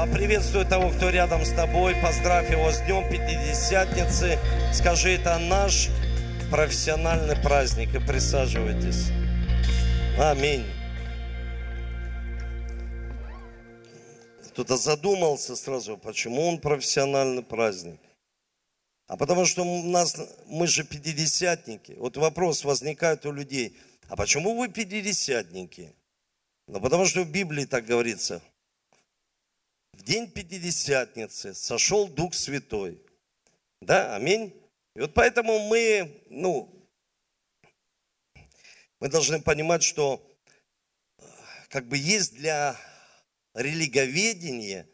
Поприветствуй того, кто рядом с тобой. Поздравь его с Днем Пятидесятницы. Скажи, это наш профессиональный праздник. И присаживайтесь. Аминь. Кто-то задумался сразу, почему он профессиональный праздник. А потому что мы же пятидесятники. Вот вопрос возникает у людей. А почему вы пятидесятники? Ну, потому что в Библии так говорится. В день Пятидесятницы сошел Дух Святой. Да, аминь. И вот поэтому мы должны понимать, что как бы есть для религоведения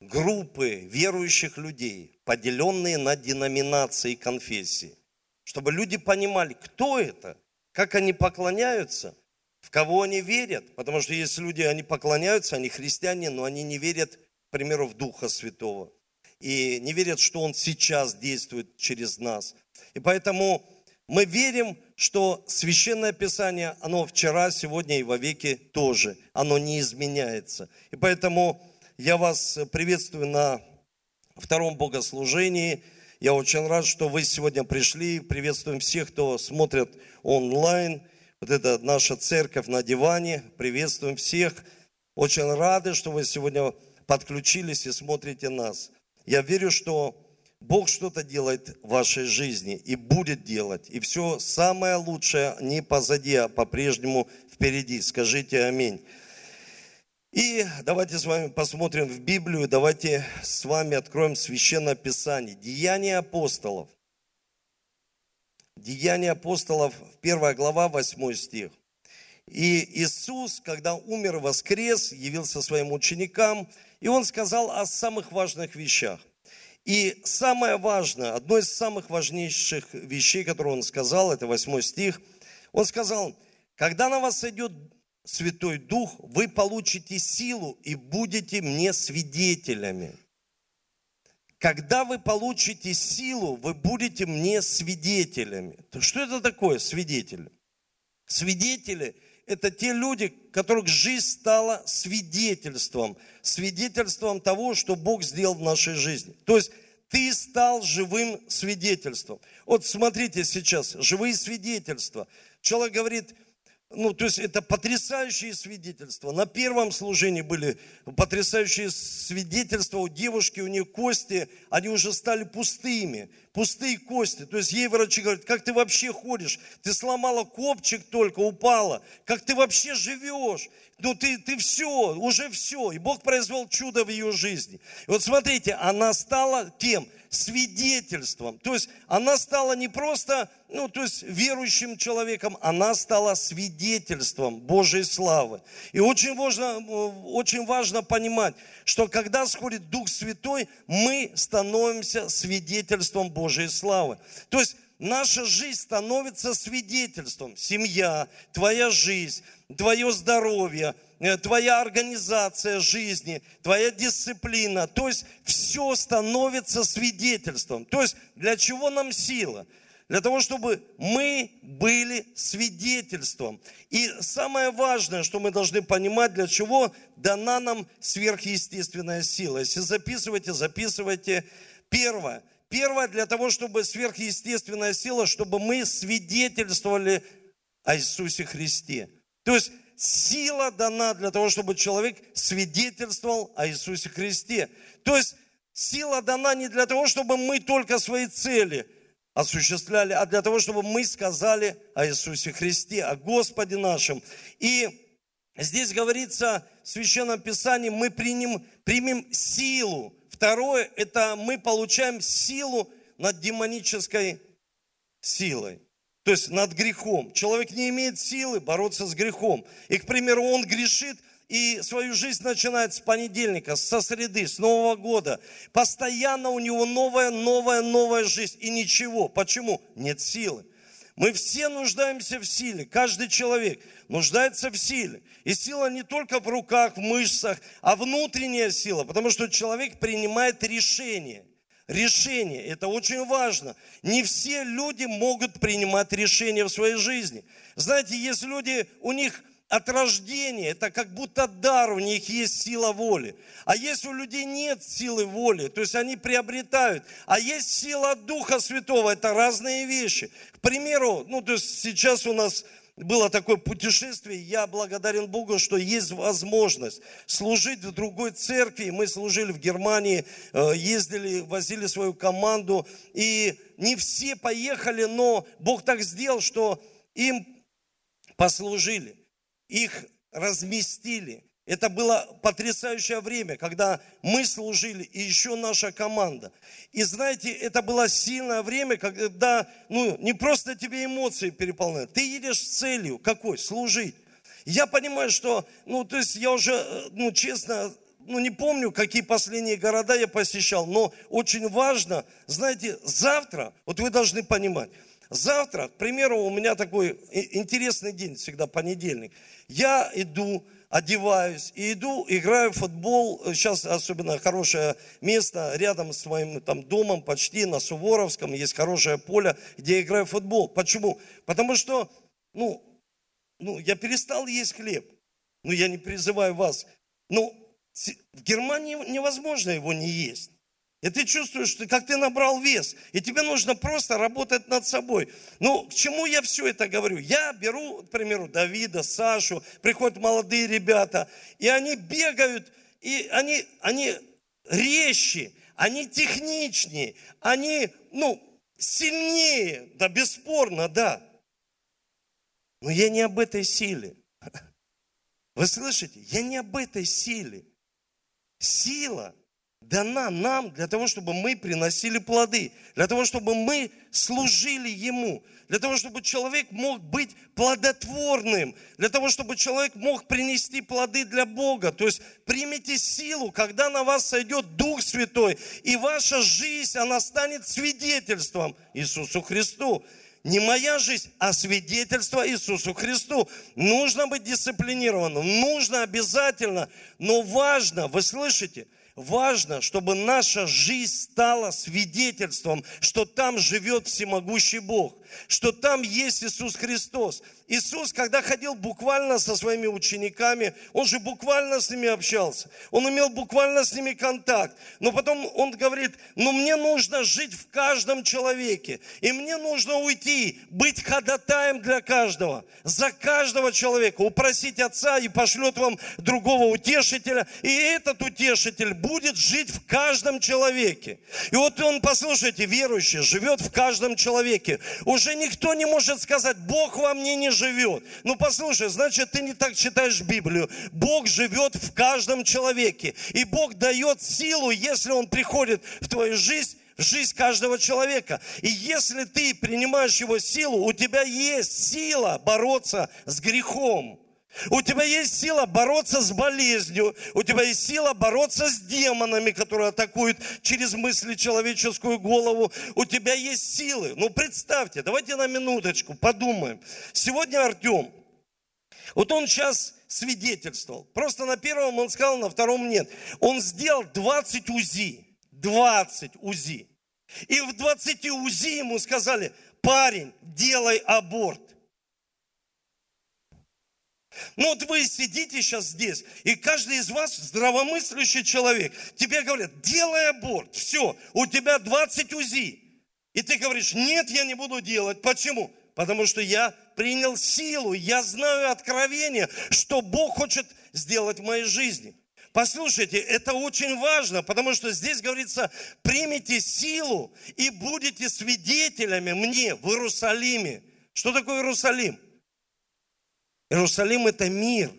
группы верующих людей, поделенные на деноминации и конфессии. Чтобы люди понимали, кто это, как они поклоняются, в кого они верят. Потому что есть люди, они поклоняются, они христиане, но они не верят, к примеру, в Духа Святого. И не верят, что Он сейчас действует через нас. И поэтому мы верим, что Священное Писание, оно вчера, сегодня и вовеки тоже. Оно не изменяется. И поэтому я вас приветствую на втором богослужении. Я очень рад, что вы сегодня пришли. Приветствуем всех, кто смотрит онлайн. Вот это наша церковь на диване. Приветствуем всех. Очень рады, что вы сегодня подключились и смотрите нас. Я верю, что Бог что-то делает в вашей жизни и будет делать. И все самое лучшее не позади, а по-прежнему впереди. Скажите аминь. И давайте с вами посмотрим в Библию, давайте с вами откроем Священное Писание. Деяния апостолов. Деяния апостолов, 1 глава, 8 стих. И Иисус, когда умер и воскрес, явился своим ученикам, и Он сказал о самых важных вещах. И самое важное, одно из самых важнейших вещей, которые Он сказал, это 8 стих, Он сказал, когда на вас сойдет Святой Дух, вы получите силу и будете мне свидетелями. Когда вы получите силу, вы будете мне свидетелями. Что это такое свидетель? Свидетели – это те люди, которых жизнь стала свидетельством. Свидетельством того, что Бог сделал в нашей жизни. То есть ты стал живым свидетельством. Вот смотрите сейчас, живые свидетельства. Человек говорит, то есть это потрясающие свидетельства. На первом служении были потрясающие свидетельства у девушки, у нее кости, они уже стали пустыми, пустые кости. То есть ей врачи говорят, как ты вообще ходишь? Ты сломала копчик только, упала. Как ты вообще живешь? Ты все, уже все. И Бог произвел чудо в ее жизни. И вот смотрите, она стала тем свидетельством. То есть она стала не просто, верующим человеком, она стала свидетельством Божьей славы. И очень важно понимать, что когда сходит Дух Святой, мы становимся свидетельством Божьей славы. То есть наша жизнь становится свидетельством. Семья, твоя жизнь, твое здоровье, твоя организация жизни, твоя дисциплина. То есть все становится свидетельством. То есть для чего нам сила? Для того, чтобы мы были свидетельством. И самое важное, что мы должны понимать, для чего дана нам сверхъестественная сила. Если записывайте. Первое, для того, чтобы сверхъестественная сила, чтобы мы свидетельствовали о Иисусе Христе. То есть сила дана для того, чтобы человек свидетельствовал о Иисусе Христе. То есть сила дана не для того, чтобы мы только свои цели осуществляли, а для того, чтобы мы сказали о Иисусе Христе, о Господе нашем. И здесь говорится в Священном Писании, мы примем силу. Второе, это мы получаем силу над демонической силой, то есть над грехом. Человек не имеет силы бороться с грехом. И, к примеру, он грешит, и свою жизнь начинает с понедельника, со среды, с Нового года. Постоянно у него новая жизнь. И ничего. Почему? Нет силы. Мы все нуждаемся в силе, каждый человек нуждается в силе. И сила не только в руках, в мышцах, а внутренняя сила, потому что человек принимает решение. Решение, это очень важно. Не все люди могут принимать решения в своей жизни. Знаете, есть люди, у них от рождения, это как будто дар, у них есть сила воли. А если у людей нет силы воли, то есть они приобретают. А есть сила Духа Святого, это разные вещи. К примеру, то есть сейчас у нас было такое путешествие, я благодарен Богу, что есть возможность служить в другой церкви. Мы служили в Германии, ездили, возили свою команду. И не все поехали, но Бог так сделал, что им послужили. Их разместили. Это было потрясающее время, когда мы служили, и еще наша команда. И знаете, это было сильное время, когда не просто тебе эмоции переполняют. Ты едешь с целью какой? Служить. Я понимаю, что, я уже, честно, не помню, какие последние города я посещал, но очень важно, знаете, завтра, вы должны понимать, завтра, к примеру, у меня такой интересный день всегда, понедельник. Я иду, одеваюсь и иду, играю в футбол. Сейчас особенно хорошее место рядом с моим домом, почти на Суворовском. Есть хорошее поле, где я играю в футбол. Почему? Потому что, я перестал есть хлеб. Я не призываю вас. Но в Германии невозможно его не есть. И ты чувствуешь, как ты набрал вес. И тебе нужно просто работать над собой. К чему я все это говорю? Я беру, к примеру, Давида, Сашу. Приходят молодые ребята. И они бегают. И они резче. Они техничнее. Они, сильнее. Да, бесспорно, да. Но я не об этой силе. Вы слышите? Я не об этой силе. Сила дана нам для того, чтобы мы приносили плоды, для того, чтобы мы служили Ему, для того, чтобы человек мог быть плодотворным, для того, чтобы человек мог принести плоды для Бога. То есть примите силу, когда на вас сойдет Дух Святой, и ваша жизнь, она станет свидетельством Иисусу Христу. Не моя жизнь, а свидетельство Иисусу Христу. Нужно быть дисциплинированным, нужно обязательно, но важно, вы слышите? Важно, чтобы наша жизнь стала свидетельством, что там живет всемогущий Бог, что там есть Иисус Христос. Иисус, когда ходил буквально со своими учениками, Он же буквально с ними общался, Он имел буквально с ними контакт. Но потом Он говорит, мне нужно жить в каждом человеке, и мне нужно уйти, быть ходатаем для каждого, за каждого человека, упросить Отца и пошлет вам другого утешителя, и этот утешитель будет жить в каждом человеке. И он, послушайте, верующий, живет в каждом человеке. Уже никто не может сказать, Бог во мне не живет. Послушай, значит, ты не так читаешь Библию. Бог живет в каждом человеке. И Бог дает силу, если Он приходит в твою жизнь, в жизнь каждого человека. И если ты принимаешь Его силу, у тебя есть сила бороться с грехом. У тебя есть сила бороться с болезнью, у тебя есть сила бороться с демонами, которые атакуют через мысли человеческую голову. У тебя есть силы. Представьте, давайте на минуточку подумаем. Сегодня Артем, он сейчас свидетельствовал. Просто на первом он сказал, на втором нет. Он сделал 20 УЗИ. 20 УЗИ. И в 20 УЗИ ему сказали, парень, делай аборт. Вы сидите сейчас здесь, и каждый из вас здравомыслящий человек. Тебе говорят, делай аборт, все, у тебя 20 УЗИ. И ты говоришь, нет, я не буду делать. Почему? Потому что я принял силу, я знаю откровение, что Бог хочет сделать в моей жизни. Послушайте, это очень важно, потому что здесь говорится, примите силу и будете свидетелями мне в Иерусалиме. Что такое Иерусалим? Иерусалим – это мир.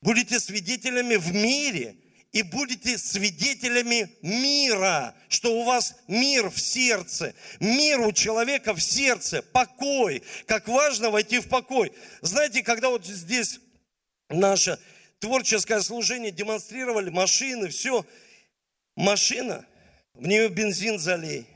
Будете свидетелями в мире и будете свидетелями мира, что у вас мир в сердце, мир у человека в сердце, покой. Как важно войти в покой. Знаете, когда здесь наше творческое служение демонстрировали машины, все, машина, в нее бензин залей,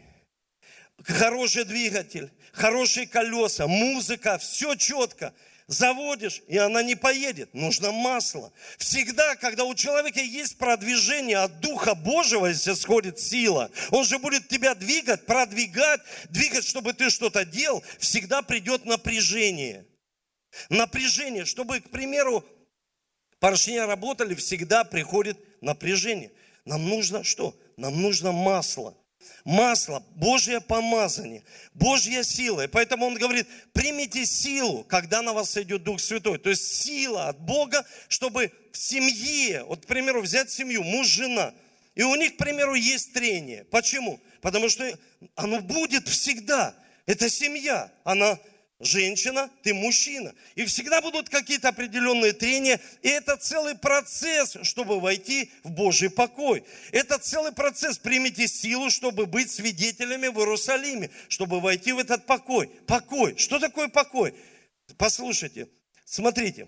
хороший двигатель, хорошие колеса, музыка, все четко. Заводишь, и она не поедет. Нужно масло. Всегда, когда у человека есть продвижение от Духа Божьего, исходит сила, он же будет тебя двигать, продвигать, чтобы ты что-то делал, всегда придет напряжение. Напряжение. Чтобы, к примеру, поршни работали, всегда приходит напряжение. Нам нужно что? Нам нужно масло. Масло, Божье помазание, Божья сила. И поэтому он говорит, примите силу, когда на вас идет Дух Святой. То есть сила от Бога, чтобы в семье, вот, к примеру, взять семью, муж, жена. И у них, к примеру, есть трение. Почему? Потому что оно будет всегда. Это семья. Она женщина, ты мужчина. И всегда будут какие-то определенные трения. И это целый процесс, чтобы войти в Божий покой. Это целый процесс. Примите силу, чтобы быть свидетелями в Иерусалиме, чтобы войти в этот покой. Покой. Что такое покой? Послушайте, смотрите.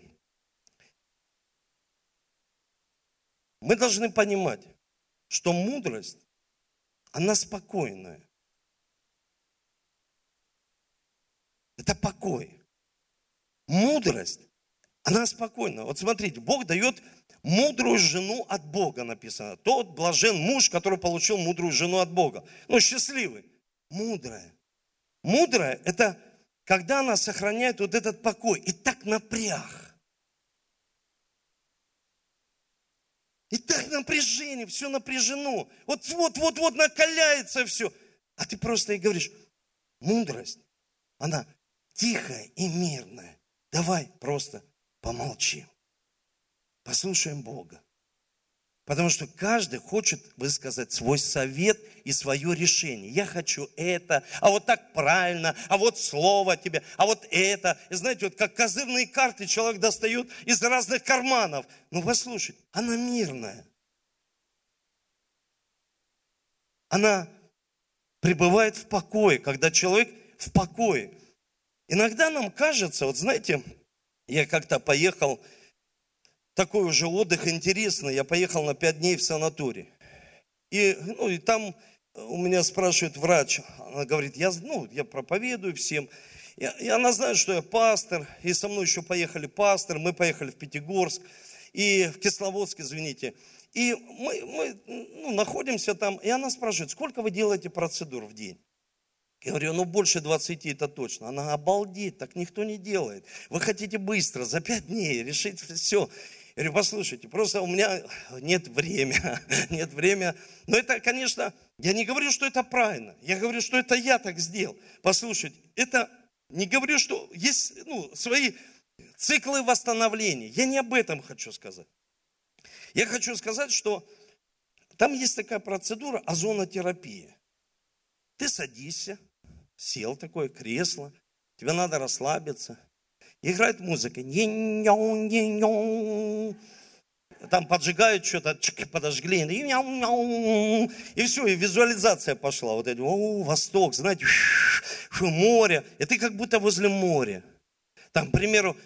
Мы должны понимать, что мудрость, она спокойная. Это покой. Мудрость, она спокойна. Вот смотрите, Бог дает мудрую жену от Бога, написано. Тот блажен муж, который получил мудрую жену от Бога. Ну, счастливый. Мудрая. Мудрая, это когда она сохраняет вот этот покой. И так напряг. И так напряжение, все напряжено. Вот накаляется все. А ты просто и говоришь, мудрость, она тихая и мирная. Давай просто помолчим. Послушаем Бога. Потому что каждый хочет высказать свой совет и свое решение. Я хочу это, а вот так правильно, а вот слово тебе, а вот это. И знаете, вот как козырные карты человек достает из разных карманов. Ну, послушай, она мирная. Она пребывает в покое, когда человек в покое. Иногда нам кажется, вот знаете, я как-то поехал, такой уже отдых интересный, я поехал на 5 дней в санаторий. И там у меня спрашивает врач, она говорит, я проповедую всем. И она знает, что я пастор, и со мной еще поехали пасторы, мы поехали в Пятигорск, и в Кисловодск, извините. И мы находимся там, и она спрашивает, сколько вы делаете процедур в день? Я говорю, больше 20 это точно. Она обалдеть, так никто не делает. Вы хотите быстро, за 5 дней решить все. Я говорю, послушайте, просто у меня нет времени. Но это, конечно, я не говорю, что это правильно. Я говорю, что это я так сделал. Послушайте, это не говорю, что есть свои циклы восстановления. Я не об этом хочу сказать. Я хочу сказать, что там есть такая процедура озонотерапия. Ты садишься, сел такое кресло, тебе надо расслабиться. Играет музыка. Там поджигают что-то, подожгли. И все, и визуализация пошла. Вот это, восток, знаете, море. И ты как будто возле моря. Там, к примеру,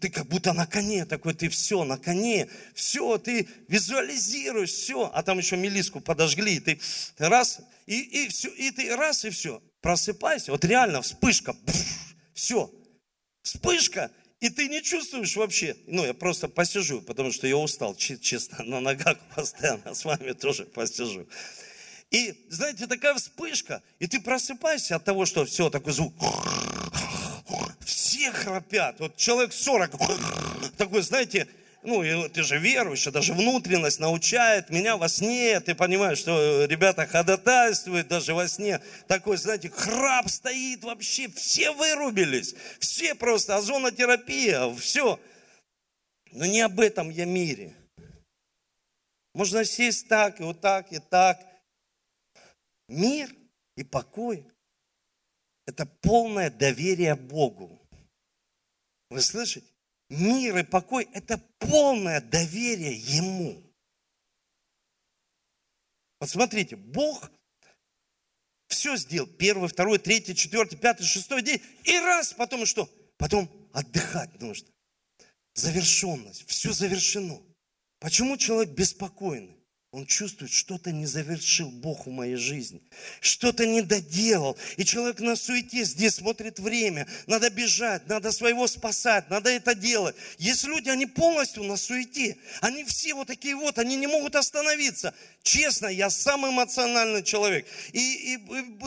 ты как будто на коне такой, ты все, на коне, все, ты визуализируешь, все. А там еще мелиску подожгли, и ты раз, и все, и ты раз, и все. Просыпайся, вот реально вспышка, все, вспышка, и ты не чувствуешь вообще. Я просто посижу, потому что я устал, честно, на ногах постоянно, с вами тоже посижу. И, знаете, такая вспышка, и ты просыпаешься от того, что все, такой звук. Все храпят, вот человек 40, такой, знаете, ты же верующий, даже внутренность научает, меня во сне, ты понимаешь, что ребята ходатайствуют даже во сне, такой, знаете, храп стоит вообще, все вырубились, все просто, озонотерапия, все. Но не об этом я мире. Можно сесть так, и вот так, и так. Мир и покой. Это полное доверие Богу. Вы слышите? Мир и покой – это полное доверие Ему. Вот смотрите, Бог все сделал. 1, 2, 3, 4, 5, 6 день. И раз, потом что? Потом отдыхать нужно. Завершенность. Все завершено. Почему человек беспокойный? Он чувствует, что-то не завершил Бог в моей жизни, что-то не доделал. И человек на суете здесь смотрит время, надо бежать, надо своего спасать, надо это делать. Есть люди, они полностью на суете, они все вот такие вот, они не могут остановиться. Честно, я сам эмоциональный человек. И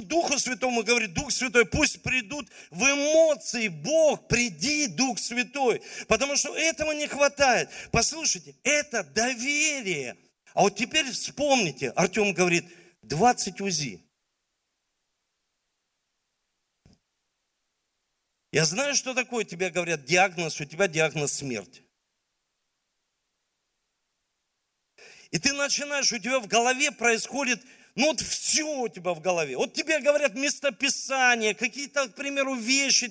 Духу Святому говорит, Дух Святой, пусть придут в эмоции, Бог, приди, Дух Святой. Потому что этого не хватает. Послушайте, это доверие. А вот теперь вспомните, Артем говорит, 20 УЗИ. Я знаю, что такое, тебе говорят, диагноз, у тебя диагноз смерть. И ты начинаешь, у тебя в голове происходит, ну вот все у тебя в голове. Вот тебе говорят местописания, какие-то, к примеру, вещи.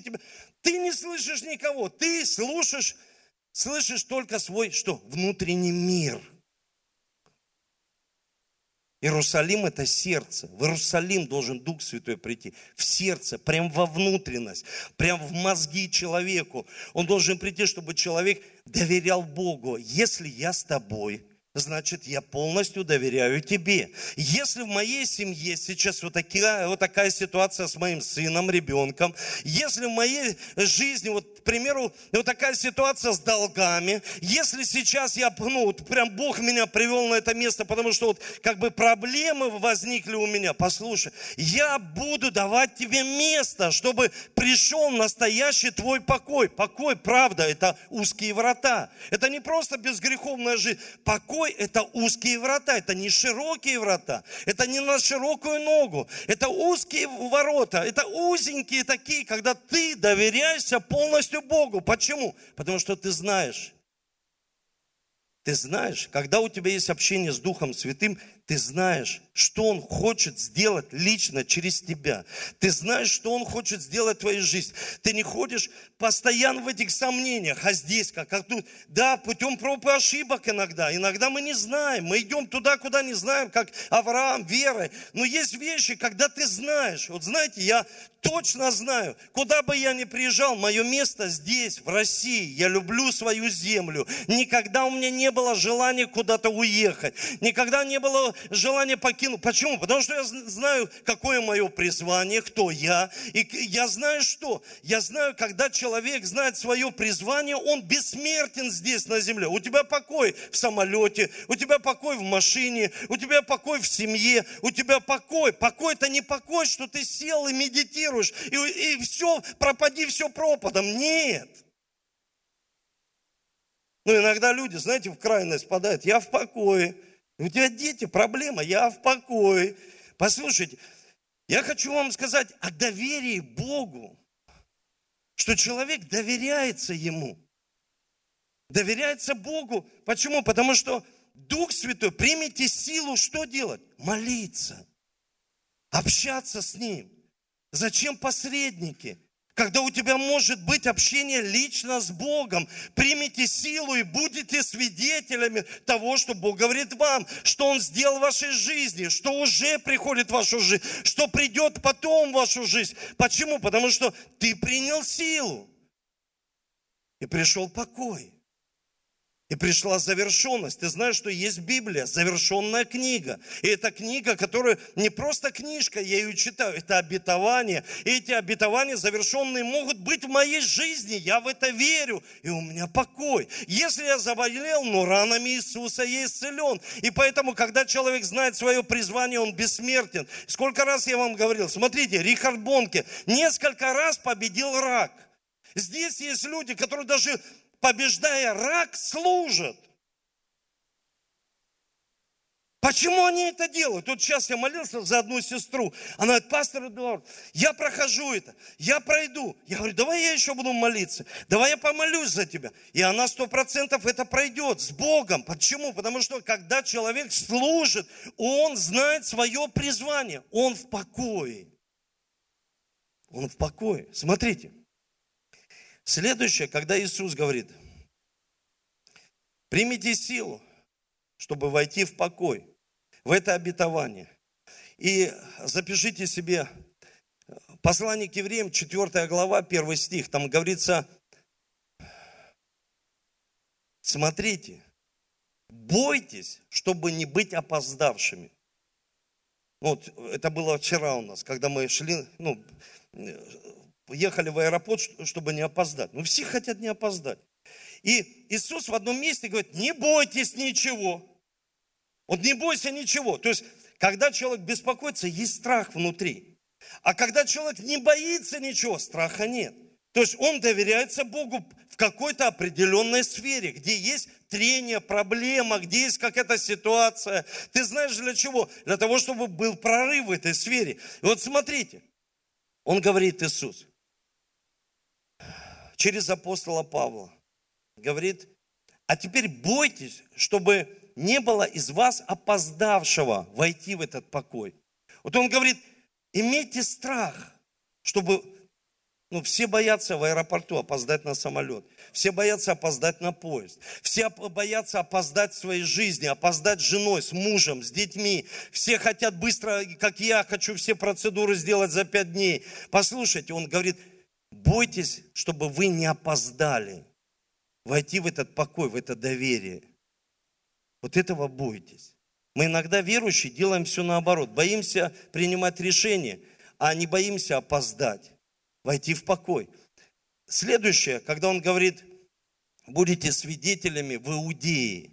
Ты не слышишь никого, ты слышишь только свой, что, внутренний мир. Иерусалим – это сердце. В Иерусалим должен Дух Святой прийти. В сердце, прям во внутренность, прям в мозги человеку. Он должен прийти, чтобы человек доверял Богу. Если я с тобой, значит, я полностью доверяю тебе. Если в моей семье сейчас вот такая ситуация с моим сыном, ребенком, если в моей жизни, вот, к примеру, вот такая ситуация с долгами, если сейчас я, прям Бог меня привел на это место, потому что вот как бы проблемы возникли у меня, послушай, я буду давать тебе место, чтобы пришел настоящий твой покой. Покой, правда, это узкие врата. Это не просто безгреховная жизнь. Покой — это узкие врата, это не широкие врата, это не на широкую ногу, это узкие ворота, это узенькие такие, когда ты доверяешься полностью Богу. Почему? Потому что ты знаешь, когда у тебя есть общение с Духом Святым, ты знаешь, что Он хочет сделать лично через тебя. Ты знаешь, что Он хочет сделать в твоей жизни. Ты не ходишь постоянно в этих сомнениях, а здесь как тут. Да, путем проб и ошибок иногда. Иногда мы не знаем, мы идем туда, куда не знаем, как Авраам, верой. Но есть вещи, когда ты знаешь. Вот знаете, я точно знаю, куда бы я ни приезжал, мое место здесь, в России. Я люблю свою землю. Никогда у меня не было желания куда-то уехать. Никогда не было желания покинуть. Почему? Потому что я знаю, какое мое призвание, кто я. И я знаю, что? Я знаю, когда человек знает свое призвание, он бессмертен здесь, на земле. У тебя покой в самолете, у тебя покой в машине, у тебя покой в семье, у тебя покой. Покой — это не покой, что ты сел и медитируешь. И все, пропади все пропадом. Нет. Ну, иногда люди, знаете, в крайность впадают. Я в покое. У тебя дети, проблема. Я в покое. Послушайте, я хочу вам сказать о доверии Богу, что человек доверяется Ему. Доверяется Богу. Почему? Потому что Дух Святой, примите силу, что делать? Молиться. Общаться с Ним. Зачем посредники? Когда у тебя может быть общение лично с Богом, примите силу и будете свидетелями того, что Бог говорит вам, что Он сделал в вашей жизни, что уже приходит в вашу жизнь, что придет потом в вашу жизнь. Почему? Потому что ты принял силу, и пришел покой. И пришла завершенность. Ты знаешь, что есть Библия, завершенная книга. И это книга, которая не просто книжка, я ее читаю, это обетование. И эти обетования завершенные могут быть в моей жизни. Я в это верю, и у меня покой. Если я заболел, но ранами Иисуса я исцелен. И поэтому, когда человек знает свое призвание, он бессмертен. Сколько раз я вам говорил, смотрите, Рихард Бонке несколько раз победил рак. Здесь есть люди, которые даже... побеждая рак, служат. Почему они это делают? Вот сейчас я молился за одну сестру. Она говорит, пастор Эдуард, я прохожу это, я пройду. Я говорю, давай я еще буду молиться, давай я помолюсь за тебя. И она 100% это пройдет с Богом. Почему? Потому что когда человек служит, он знает свое призвание. Он в покое. Он в покое. Смотрите. Следующее, когда Иисус говорит, примите силу, чтобы войти в покой, в это обетование. И запишите себе послание к Евреям, 4 глава, 1 стих. Там говорится, смотрите, Бойтесь, чтобы не быть опоздавшими. Вот, это было вчера у нас, когда мы шли, ехали в аэропорт, чтобы не опоздать. Ну, все хотят не опоздать. И Иисус в одном месте говорит, не бойтесь ничего. Вот не бойся ничего. То есть, когда человек беспокоится, есть страх внутри. А когда человек не боится ничего, страха нет. То есть, он доверяется Богу в какой-то определенной сфере, где есть трение, проблема, где есть какая-то ситуация. Ты знаешь, для чего? Для того, чтобы был прорыв в этой сфере. И вот смотрите, он говорит, Иисус, через апостола Павла, говорит, а теперь бойтесь, чтобы не было из вас опоздавшего войти в этот покой. Вот он говорит, имейте страх, чтобы... все боятся в аэропорту опоздать на самолет, все боятся опоздать на поезд, все боятся опоздать в своей жизни, опоздать с женой, с мужем, с детьми. Все хотят быстро, как я, хочу все процедуры сделать за 5 дней. Послушайте, он говорит, бойтесь, чтобы вы не опоздали войти в этот покой, в это доверие. Вот этого бойтесь. Мы иногда, верующие, делаем все наоборот. Боимся принимать решения, а не боимся опоздать. Войти в покой. Следующее, когда он говорит, будете свидетелями в Иудее.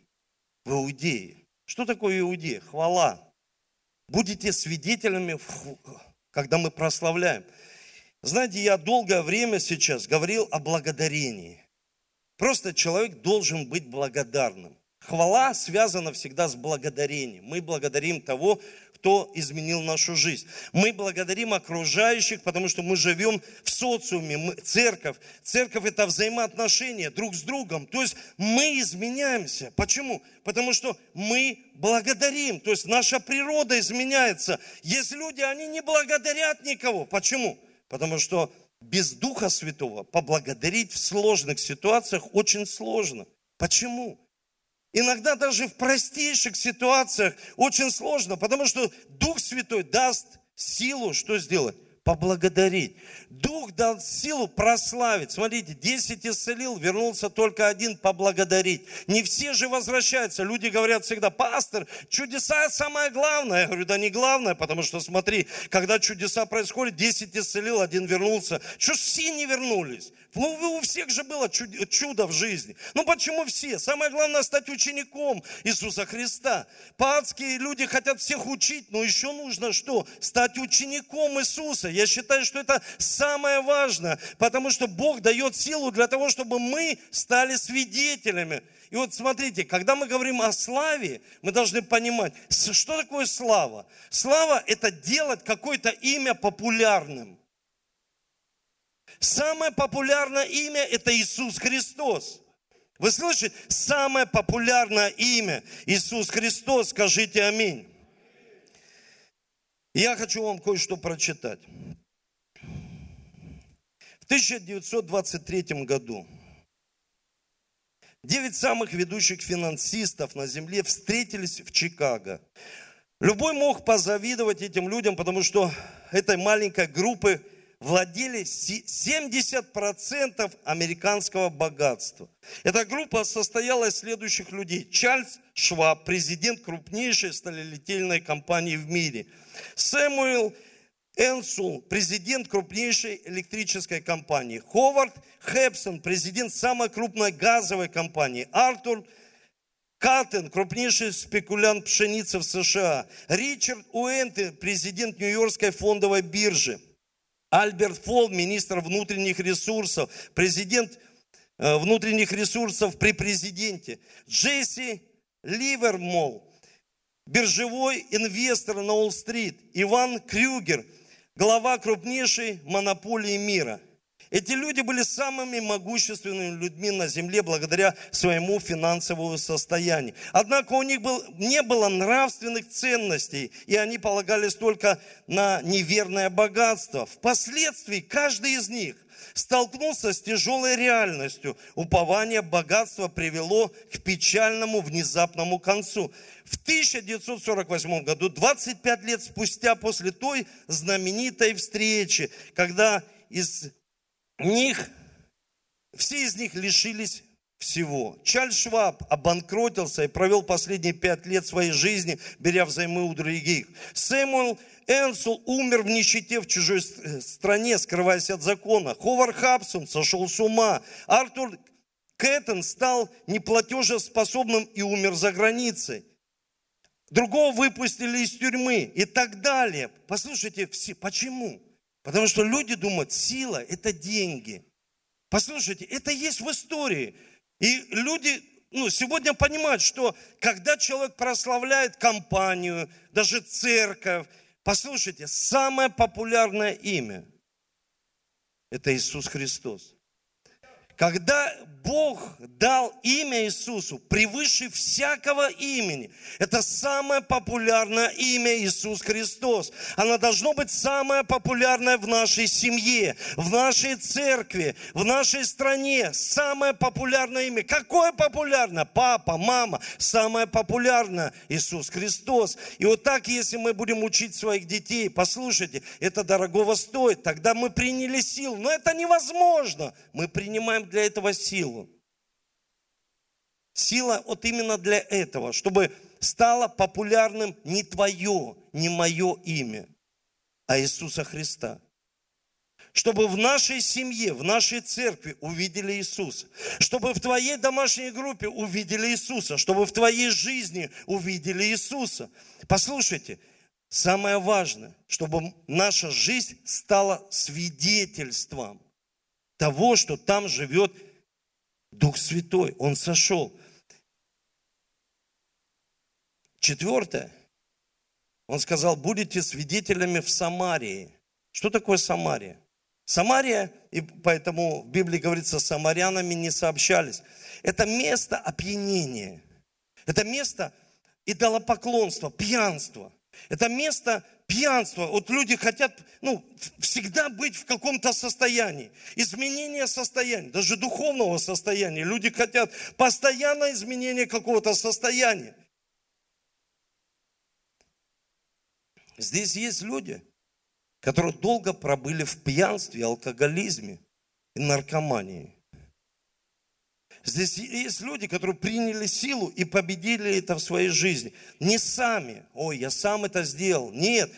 В Иудее. Что такое Иудея? Хвала. Будете свидетелями, когда мы прославляем. Знаете, я долгое время сейчас говорил о благодарении. Просто человек должен быть благодарным. Хвала связана всегда с благодарением. Мы благодарим того, кто изменил нашу жизнь. Мы благодарим окружающих, потому что мы живем в социуме, церковь. Церковь – это взаимоотношения друг с другом. То есть мы изменяемся. Почему? Потому что мы благодарим. То есть наша природа изменяется. Есть люди, они не благодарят никого. Почему? Потому что без Духа Святого поблагодарить в сложных ситуациях очень сложно. Почему? Иногда даже в простейших ситуациях очень сложно, потому что Дух Святой даст силу, что сделать? Поблагодарить. Дух даст силу прославить. Смотрите, 10 исцелил, вернулся только один поблагодарить. Не все же возвращаются. Люди говорят всегда, пастор, чудеса самое главное. Я говорю, да не главное, потому что смотри, когда чудеса происходят, 10 исцелил, один вернулся. Что ж все не вернулись? У всех же было чудо в жизни. Почему все? Самое главное стать учеником Иисуса Христа. По-адски люди хотят всех учить, но еще нужно что? Стать учеником Иисуса. Я считаю, что это самое важное, потому что Бог дает силу для того, чтобы мы стали свидетелями. И вот смотрите, когда мы говорим о славе, мы должны понимать, что такое слава. Слава – это делать какое-то имя популярным. Самое популярное имя – это Иисус Христос. Вы слышите? Самое популярное имя – Иисус Христос. Скажите аминь. Я хочу вам кое-что прочитать. В 1923 году 9 самых ведущих финансистов на земле встретились в Чикаго. Любой мог позавидовать этим людям, потому что этой маленькой группы владели 70% американского богатства. Эта группа состояла из следующих людей. Чарльз Шваб, президент крупнейшей сталелитейной компании в мире. Сэмуэл Энсул, президент крупнейшей электрической компании. Ховард Хепсон, президент самой крупной газовой компании. Артур Каттен, крупнейший спекулянт пшеницы в США. Ричард Уэнте, президент Нью-Йоркской фондовой биржи. Альберт Фол, министр внутренних ресурсов, президент внутренних ресурсов при президенте. Джесси Ливермол, биржевой инвестор на Уолл-стрит. Иван Крюгер, глава крупнейшей монополии мира. Эти люди были самыми могущественными людьми на земле благодаря своему финансовому состоянию. Однако у них не было нравственных ценностей, и они полагались только на неверное богатство. Впоследствии каждый из них столкнулся с тяжелой реальностью. Упование богатства привело к печальному внезапному концу. В 1948 году, 25 лет спустя после той знаменитой встречи, когда все из них лишились всего. Чарльз Шваб обанкротился и провел последние 5 лет своей жизни, беря взаймы у других. Сэмуэл Энсул умер в нищете в чужой стране, скрываясь от закона. Ховард Хепсон сошел с ума. Артур Каттен стал неплатежеспособным и умер за границей. Другого выпустили из тюрьмы и так далее. Послушайте, все, почему? Потому что люди думают, сила – это деньги. Послушайте, это есть в истории. И люди сегодня понимают, что когда человек прославляет компанию, даже церковь, послушайте, самое популярное имя – это Иисус Христос. Когда Бог дал имя Иисусу превыше всякого имени, это самое популярное имя Иисус Христос. Оно должно быть самое популярное в нашей семье, в нашей церкви, в нашей стране. Самое популярное имя. Какое популярное? Папа, мама. Самое популярное Иисус Христос. И вот так, если мы будем учить своих детей, послушайте, это дорогого стоит. Тогда мы приняли силу. Но это невозможно. Мы принимаем для этого силу. Сила вот именно для этого, чтобы стало популярным не твое, не мое имя, а Иисуса Христа. Чтобы в нашей семье, в нашей церкви увидели Иисуса. Чтобы в твоей домашней группе увидели Иисуса. Чтобы в твоей жизни увидели Иисуса. Послушайте, самое важное, чтобы наша жизнь стала свидетельством того, что там живет Дух Святой. Он сошел. 4. Он сказал, будете свидетелями в Самарии. Что такое Самария? Самария, и поэтому в Библии говорится, самарянами не сообщались. Это место опьянения. Это место идолопоклонства, пьянства. Это место пьянства. Вот люди хотят всегда быть в каком-то состоянии. Изменение состояния, даже духовного состояния. Люди хотят постоянно изменения какого-то состояния. Здесь есть люди, которые долго пробыли в пьянстве, алкоголизме и наркомании. Здесь есть люди, которые приняли силу и победили это в своей жизни. Не сами. Ой, я сам это сделал. Нет,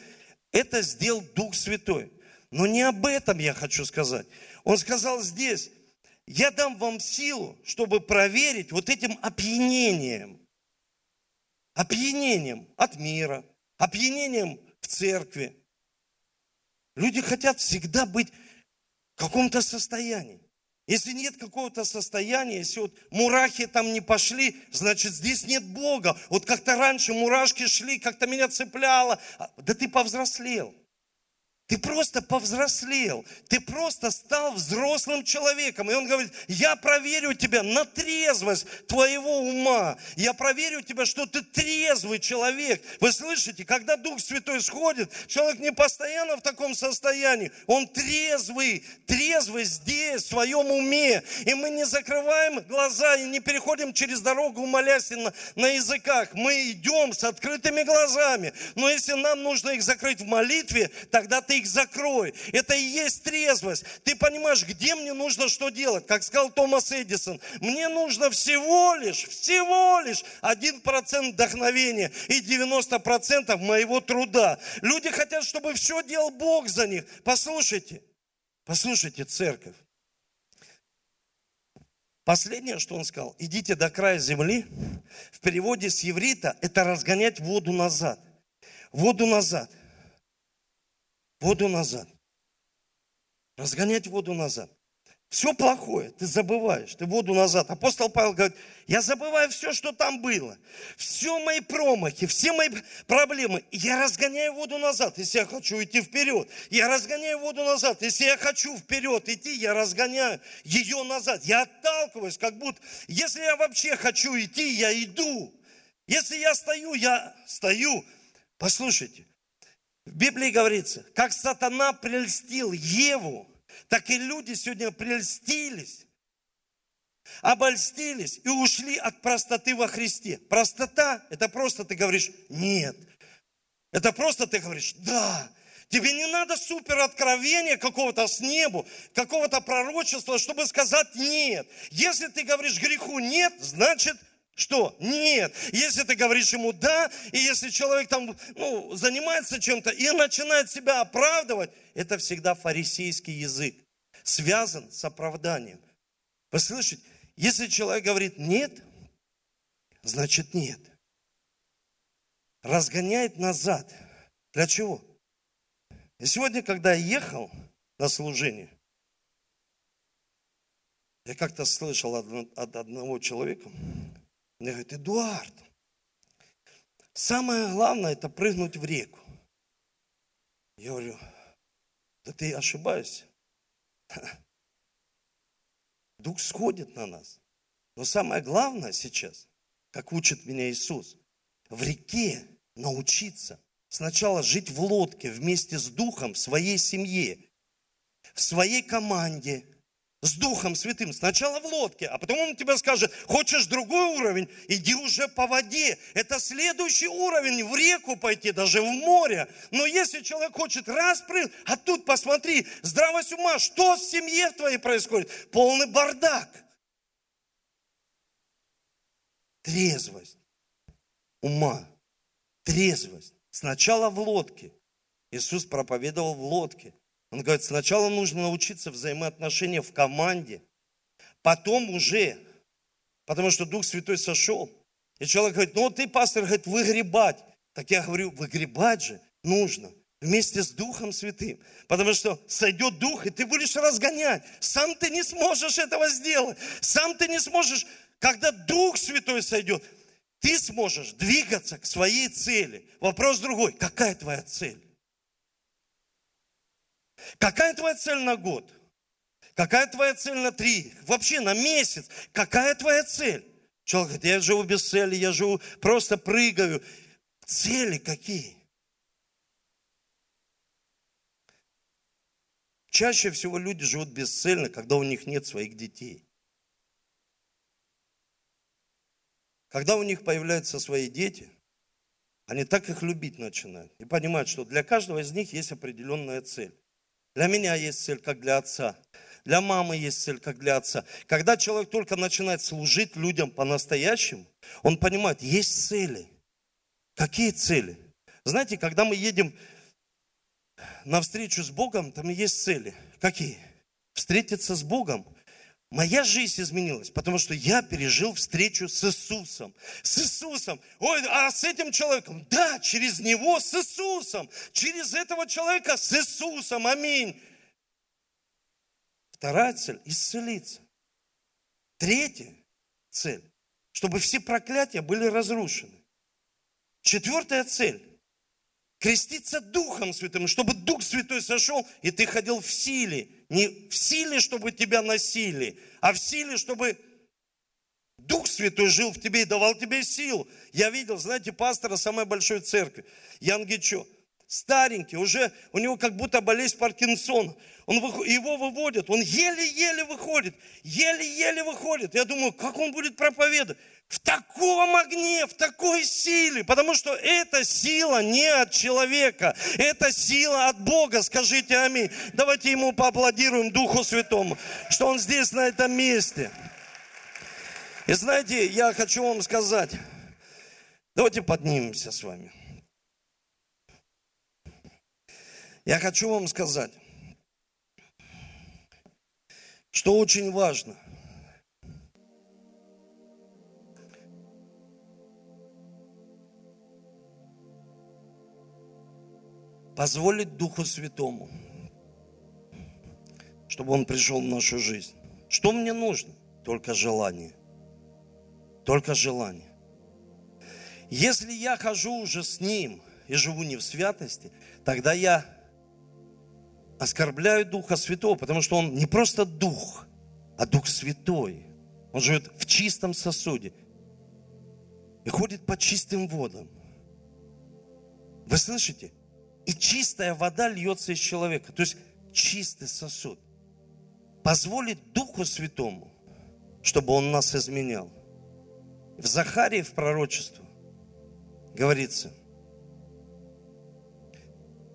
это сделал Дух Святой. Но не об этом я хочу сказать. Он сказал здесь, я дам вам силу, чтобы проверить вот этим опьянением. Опьянением от мира, опьянением в церкви. Люди хотят всегда быть в каком-то состоянии. Если нет какого-то состояния, если вот мурахи там не пошли, значит, здесь нет Бога. Вот как-то раньше мурашки шли, как-то меня цепляло. Да ты повзрослел. Ты просто повзрослел. Ты просто стал взрослым человеком. И он говорит, я проверю тебя на трезвость твоего ума. Я проверю тебя, что ты трезвый человек. Вы слышите, когда Дух Святой сходит, человек не постоянно в таком состоянии. Он трезвый, трезвый здесь, в своем уме. И мы не закрываем глаза и не переходим через дорогу, молясь на языках. Мы идем с открытыми глазами. Но если нам нужно их закрыть в молитве, тогда ты их закрой. Это и есть трезвость. Ты понимаешь, где мне нужно что делать. Как сказал Томас Эдисон, мне нужно всего лишь 1% вдохновения и 90% моего труда. Люди хотят, чтобы все делал Бог за них. Послушайте, церковь. Последнее, что он сказал, идите до края земли. В переводе с еврита это разгонять воду назад. Разгонять воду назад. Все плохое ты забываешь, ты воду назад. Апостол Павел говорит, я забываю все, что там было. Все мои промахи, все мои проблемы. Я разгоняю воду назад, если я хочу идти вперед. Я разгоняю воду назад, если я хочу вперед идти, я разгоняю ее назад. Я отталкиваюсь, как будто, если я вообще хочу идти, я иду. Если я стою, Послушайте. В Библии говорится, как сатана прельстил Еву, так и люди сегодня прельстились, обольстились и ушли от простоты во Христе. Простота – это просто ты говоришь «нет». Это просто ты говоришь «да». Тебе не надо супероткровения какого-то с неба, какого-то пророчества, чтобы сказать нет. Если ты говоришь греху нет, значит что? Нет. Если ты говоришь ему да, и если человек там занимается чем-то и начинает себя оправдывать, это всегда фарисейский язык, связан с оправданием. Вы слышите? Если человек говорит нет, значит нет. Разгоняет назад. Для чего? И сегодня, когда я ехал на служение, я как-то слышал от одного человека, мне говорит: Эдуард, самое главное — это прыгнуть в реку. Я говорю: да ты ошибаешься. Дух сходит на нас. Но самое главное сейчас, как учит меня Иисус, в реке научиться сначала жить в лодке вместе с Духом в своей семье, в своей команде, с Духом Святым. Сначала в лодке, а потом Он тебе скажет: хочешь другой уровень, иди уже по воде. Это следующий уровень, в реку пойти, даже в море. Но если человек хочет раз прыгнуть, а тут посмотри, здравость ума, что в семье твоей происходит? Полный бардак. Трезвость ума, трезвость. Сначала в лодке. Иисус проповедовал в лодке. Он говорит, сначала нужно научиться взаимоотношения в команде, потом уже, потому что Дух Святой сошел. И человек говорит: ну ты, пастор, говорит, выгребать. Так я говорю: выгребать же нужно вместе с Духом Святым, потому что сойдет Дух, и ты будешь разгонять. Сам ты не сможешь этого сделать. Сам ты не сможешь, когда Дух Святой сойдет, ты сможешь двигаться к своей цели. Вопрос другой: какая твоя цель? Какая твоя цель на год? Какая твоя цель на 3? Вообще на месяц? Какая твоя цель? Человек говорит: я живу без цели, я живу, просто прыгаю. Цели какие? Чаще всего люди живут бесцельно, когда у них нет своих детей. Когда у них появляются свои дети, они так их любить начинают. И понимают, что для каждого из них есть определенная цель. Для меня есть цель, как для отца. Для мамы есть цель, как для отца. Когда человек только начинает служить людям по-настоящему, он понимает, есть цели. Какие цели? Знаете, когда мы едем навстречу с Богом, там есть цели. Какие? Встретиться с Богом. Моя жизнь изменилась, потому что я пережил встречу с Иисусом. С Иисусом. Ой, а с этим человеком? Да, через него с Иисусом. Через этого человека с Иисусом. Аминь. Вторая цель – исцелиться. Третья цель – чтобы все проклятия были разрушены. Четвертая цель – креститься Духом Святым, чтобы Дух Святой сошел, и ты ходил в силе. Не в силе, чтобы тебя носили, а в силе, чтобы Дух Святой жил в тебе и давал тебе силу. Я видел, знаете, пастора самой большой церкви, Йонги Чо. Старенький, уже у него как будто болезнь Паркинсона. Его выводят, он еле-еле выходит, еле-еле выходит. Я думаю, как он будет проповедовать? В таком огне, в такой силе, потому что эта сила не от человека, это сила от Бога, скажите аминь. Давайте ему поаплодируем, Духу Святому, что он здесь, на этом месте. И знаете, я хочу вам сказать, давайте поднимемся с вами. Я хочу вам сказать, что очень важно. Позволить Духу Святому, чтобы Он пришел в нашу жизнь. Что мне нужно? Только желание. Только желание. Если я хожу уже с Ним и живу не в святости, тогда я оскорбляю Духа Святого, потому что Он не просто Дух, а Дух Святой. Он живет в чистом сосуде и ходит по чистым водам. Вы слышите? И чистая вода льется из человека, то есть чистый сосуд. Позволить Духу Святому, чтобы Он нас изменял. В Захарии, в пророчестве говорится: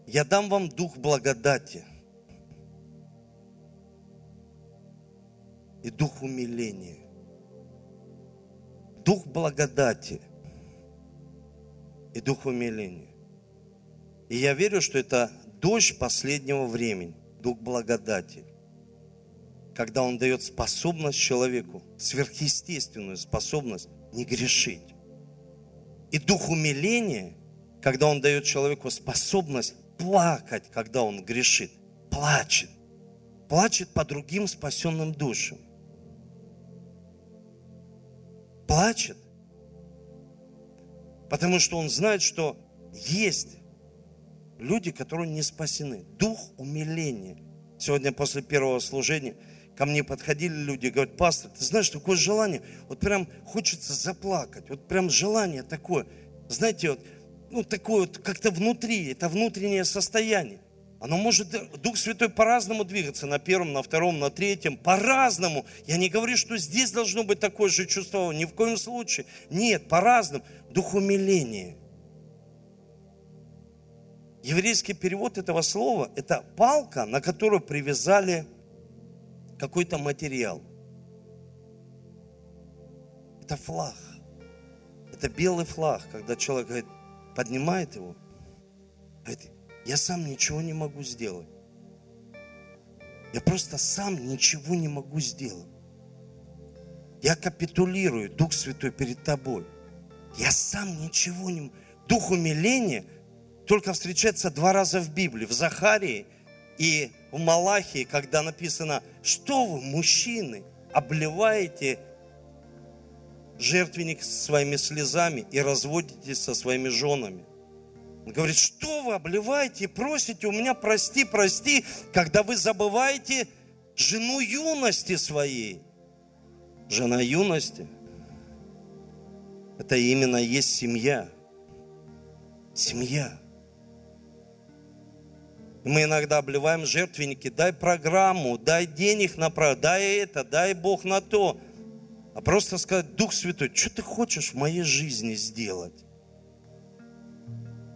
Я дам вам дух благодати и дух умиления. Дух благодати и дух умиления. И я верю, что это дождь последнего времени, дух благодати, когда он дает способность человеку, сверхъестественную способность не грешить. И дух умиления, когда он дает человеку способность плакать, когда он грешит, плачет. Плачет по другим спасенным душам. Плачет, потому что он знает, что есть люди, которые не спасены. Дух умиления. Сегодня после первого служения ко мне подходили люди, говорят: пастор, ты знаешь, такое желание, вот прям хочется заплакать, вот прям желание такое, знаете, вот, ну такое вот как-то внутри, это внутреннее состояние. Оно может, Дух Святой по-разному двигаться, на первом, на втором, на третьем, по-разному. Я не говорю, что здесь должно быть такое же чувство, ни в коем случае. Нет, по-разному. Дух умиления. Еврейский перевод этого слова – это палка, на которую привязали какой-то материал. Это флаг. Это белый флаг, когда человек говорит, поднимает его, говорит: я сам ничего не могу сделать. Я просто сам ничего не могу сделать. Я капитулирую, Дух Святой, перед тобой. Я сам ничего не могу. Дух умиления только встречается 2 раза в Библии. В Захарии и в Малахии, когда написано: что вы, мужчины, обливаете жертвенник своими слезами и разводитесь со своими женами. Он говорит: что вы обливаете и просите у меня прости, когда вы забываете жену юности своей. Жена юности — это именно есть семья. Семья. Мы иногда обливаем жертвенники: дай программу, дай денег на программу, дай это, дай Бог на то. А просто сказать: Дух Святой, что ты хочешь в моей жизни сделать?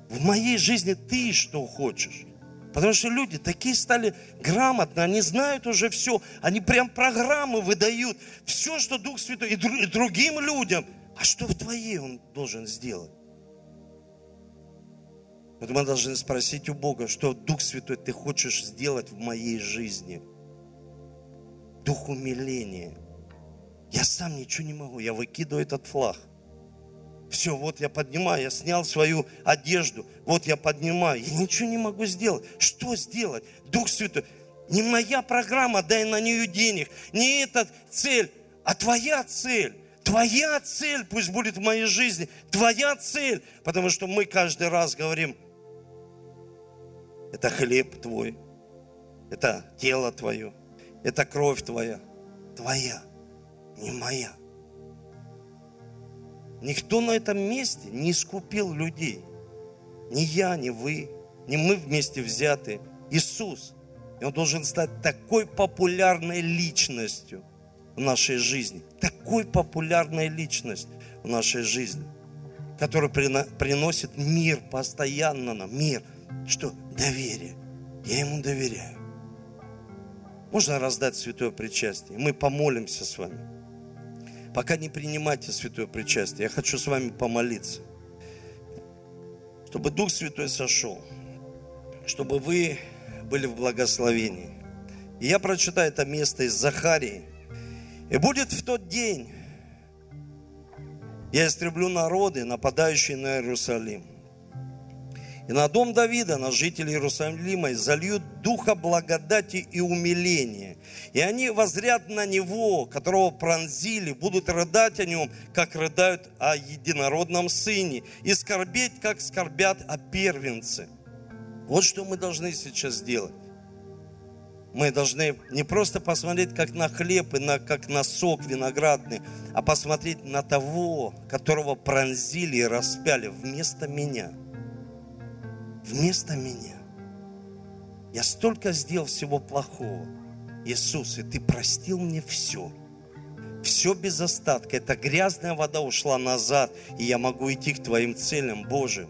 В моей жизни ты что хочешь? Потому что люди такие стали грамотные, они знают уже все, они прям программы выдают, все, что Дух Святой, и другим людям. А что в твоей он должен сделать? Вот мы должны спросить у Бога: что, Дух Святой, ты хочешь сделать в моей жизни? Дух умиления. Я сам ничего не могу, я выкидываю этот флаг. Все, вот я поднимаю, я снял свою одежду, вот я поднимаю, я ничего не могу сделать. Что сделать? Дух Святой, не моя программа, дай на нее денег, не эта цель, а твоя цель. Твоя цель пусть будет в моей жизни, твоя цель. Потому что мы каждый раз говорим: это хлеб твой, это тело твое, это кровь твоя. Твоя, не моя. Никто на этом месте не искупил людей. Ни я, ни вы, ни мы вместе взяты. Иисус, он должен стать такой популярной личностью в нашей жизни. Такой популярной личностью в нашей жизни, которая приносит мир постоянно нам. Мир, что доверие. Я ему доверяю. Можно раздать святое причастие? Мы помолимся с вами. Пока не принимайте святое причастие, я хочу с вами помолиться, чтобы Дух Святой сошел, чтобы вы были в благословении. И я прочитаю это место из Захарии. И будет в тот день: я истреблю народы, нападающие на Иерусалим, и на дом Давида, на жителей Иерусалима, и зальют духа благодати и умиления. И они воззрят на него, которого пронзили, будут рыдать о нем, как рыдают о единородном сыне, и скорбеть, как скорбят о первенце. Вот что мы должны сейчас сделать. Мы должны не просто посмотреть как на хлеб и как на сок виноградный, а посмотреть на того, которого пронзили и распяли вместо меня. Вместо меня. Я столько сделал всего плохого. Иисус, и ты простил мне все. Все без остатка. Эта грязная вода ушла назад, и я могу идти к твоим целям, Боже.